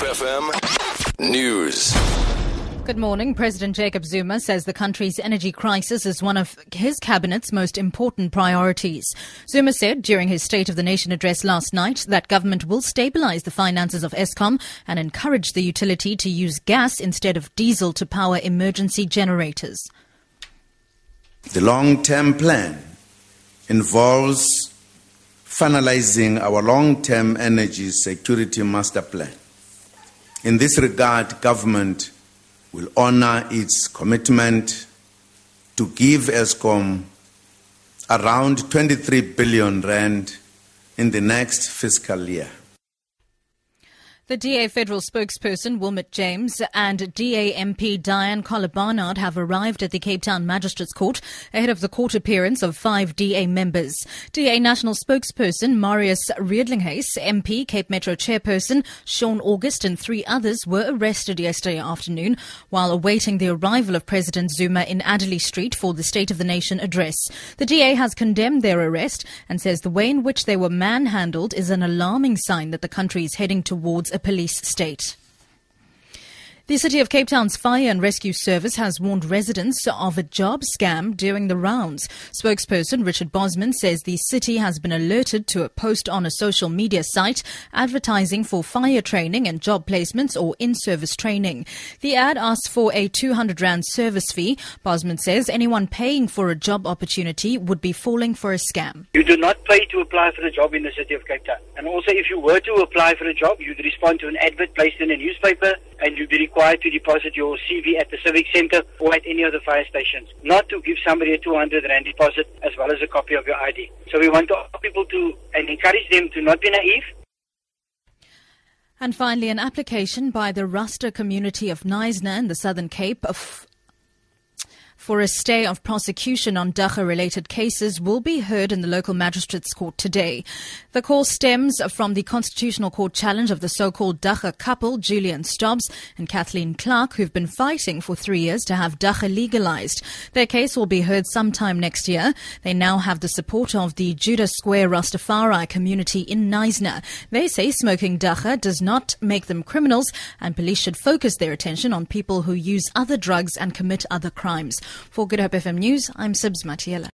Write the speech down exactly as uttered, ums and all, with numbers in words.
Hope F M News. Good morning. President Jacob Zuma says the country's energy crisis is one of his cabinet's most important priorities. Zuma said during his State of the Nation address last night that government will stabilise the finances of Eskom and encourage the utility to use gas instead of diesel to power emergency generators. The long-term plan involves finalising our long-term energy security master plan. In this regard, government will honour its commitment to give Eskom around twenty-three billion rand in the next fiscal year. The D A Federal spokesperson Wilmot James and D A M P Diane Collabarnard have arrived at the Cape Town Magistrates Court ahead of the court appearance of five D A members. D A National spokesperson Marius Riedlinghuis, M P, Cape Metro chairperson Sean August and three others were arrested yesterday afternoon while awaiting the arrival of President Zuma in Adderley Street for the State of the Nation address. The D A has condemned their arrest and says the way in which they were manhandled is an alarming sign that the country is heading towards a police state. The City of Cape Town's Fire and Rescue Service has warned residents of a job scam during the rounds. Spokesperson Richard Bosman says the city has been alerted to a post on a social media site advertising for fire training and job placements or in-service training. The ad asks for a two hundred rand service fee. Bosman says anyone paying for a job opportunity would be falling for a scam. You do not pay to apply for a job in the City of Cape Town. And also, if you were to apply for a job, you'd respond to an advert placed in a newspaper and you'd be required to deposit your C V at the Civic Centre or at any of the fire stations, not to give somebody a two hundred rand deposit as well as a copy of your I D. So we want to offer people to and encourage them to not be naive. And finally, an application by the Rasta community of Knysna in the Southern Cape of... for a stay of prosecution on Daga-related cases will be heard in the local magistrates' court today. The call stems from the Constitutional Court challenge of the so-called Daga couple, Julian Stobbs and Kathleen Clark, who've been fighting for three years to have Daga legalized. Their case will be heard sometime next year. They now have the support of the Judah Square Rastafari community in Knysna. They say smoking Daga does not make them criminals and police should focus their attention on people who use other drugs and commit other crimes. For Good Hope F M News, I'm Sibs Mattiella.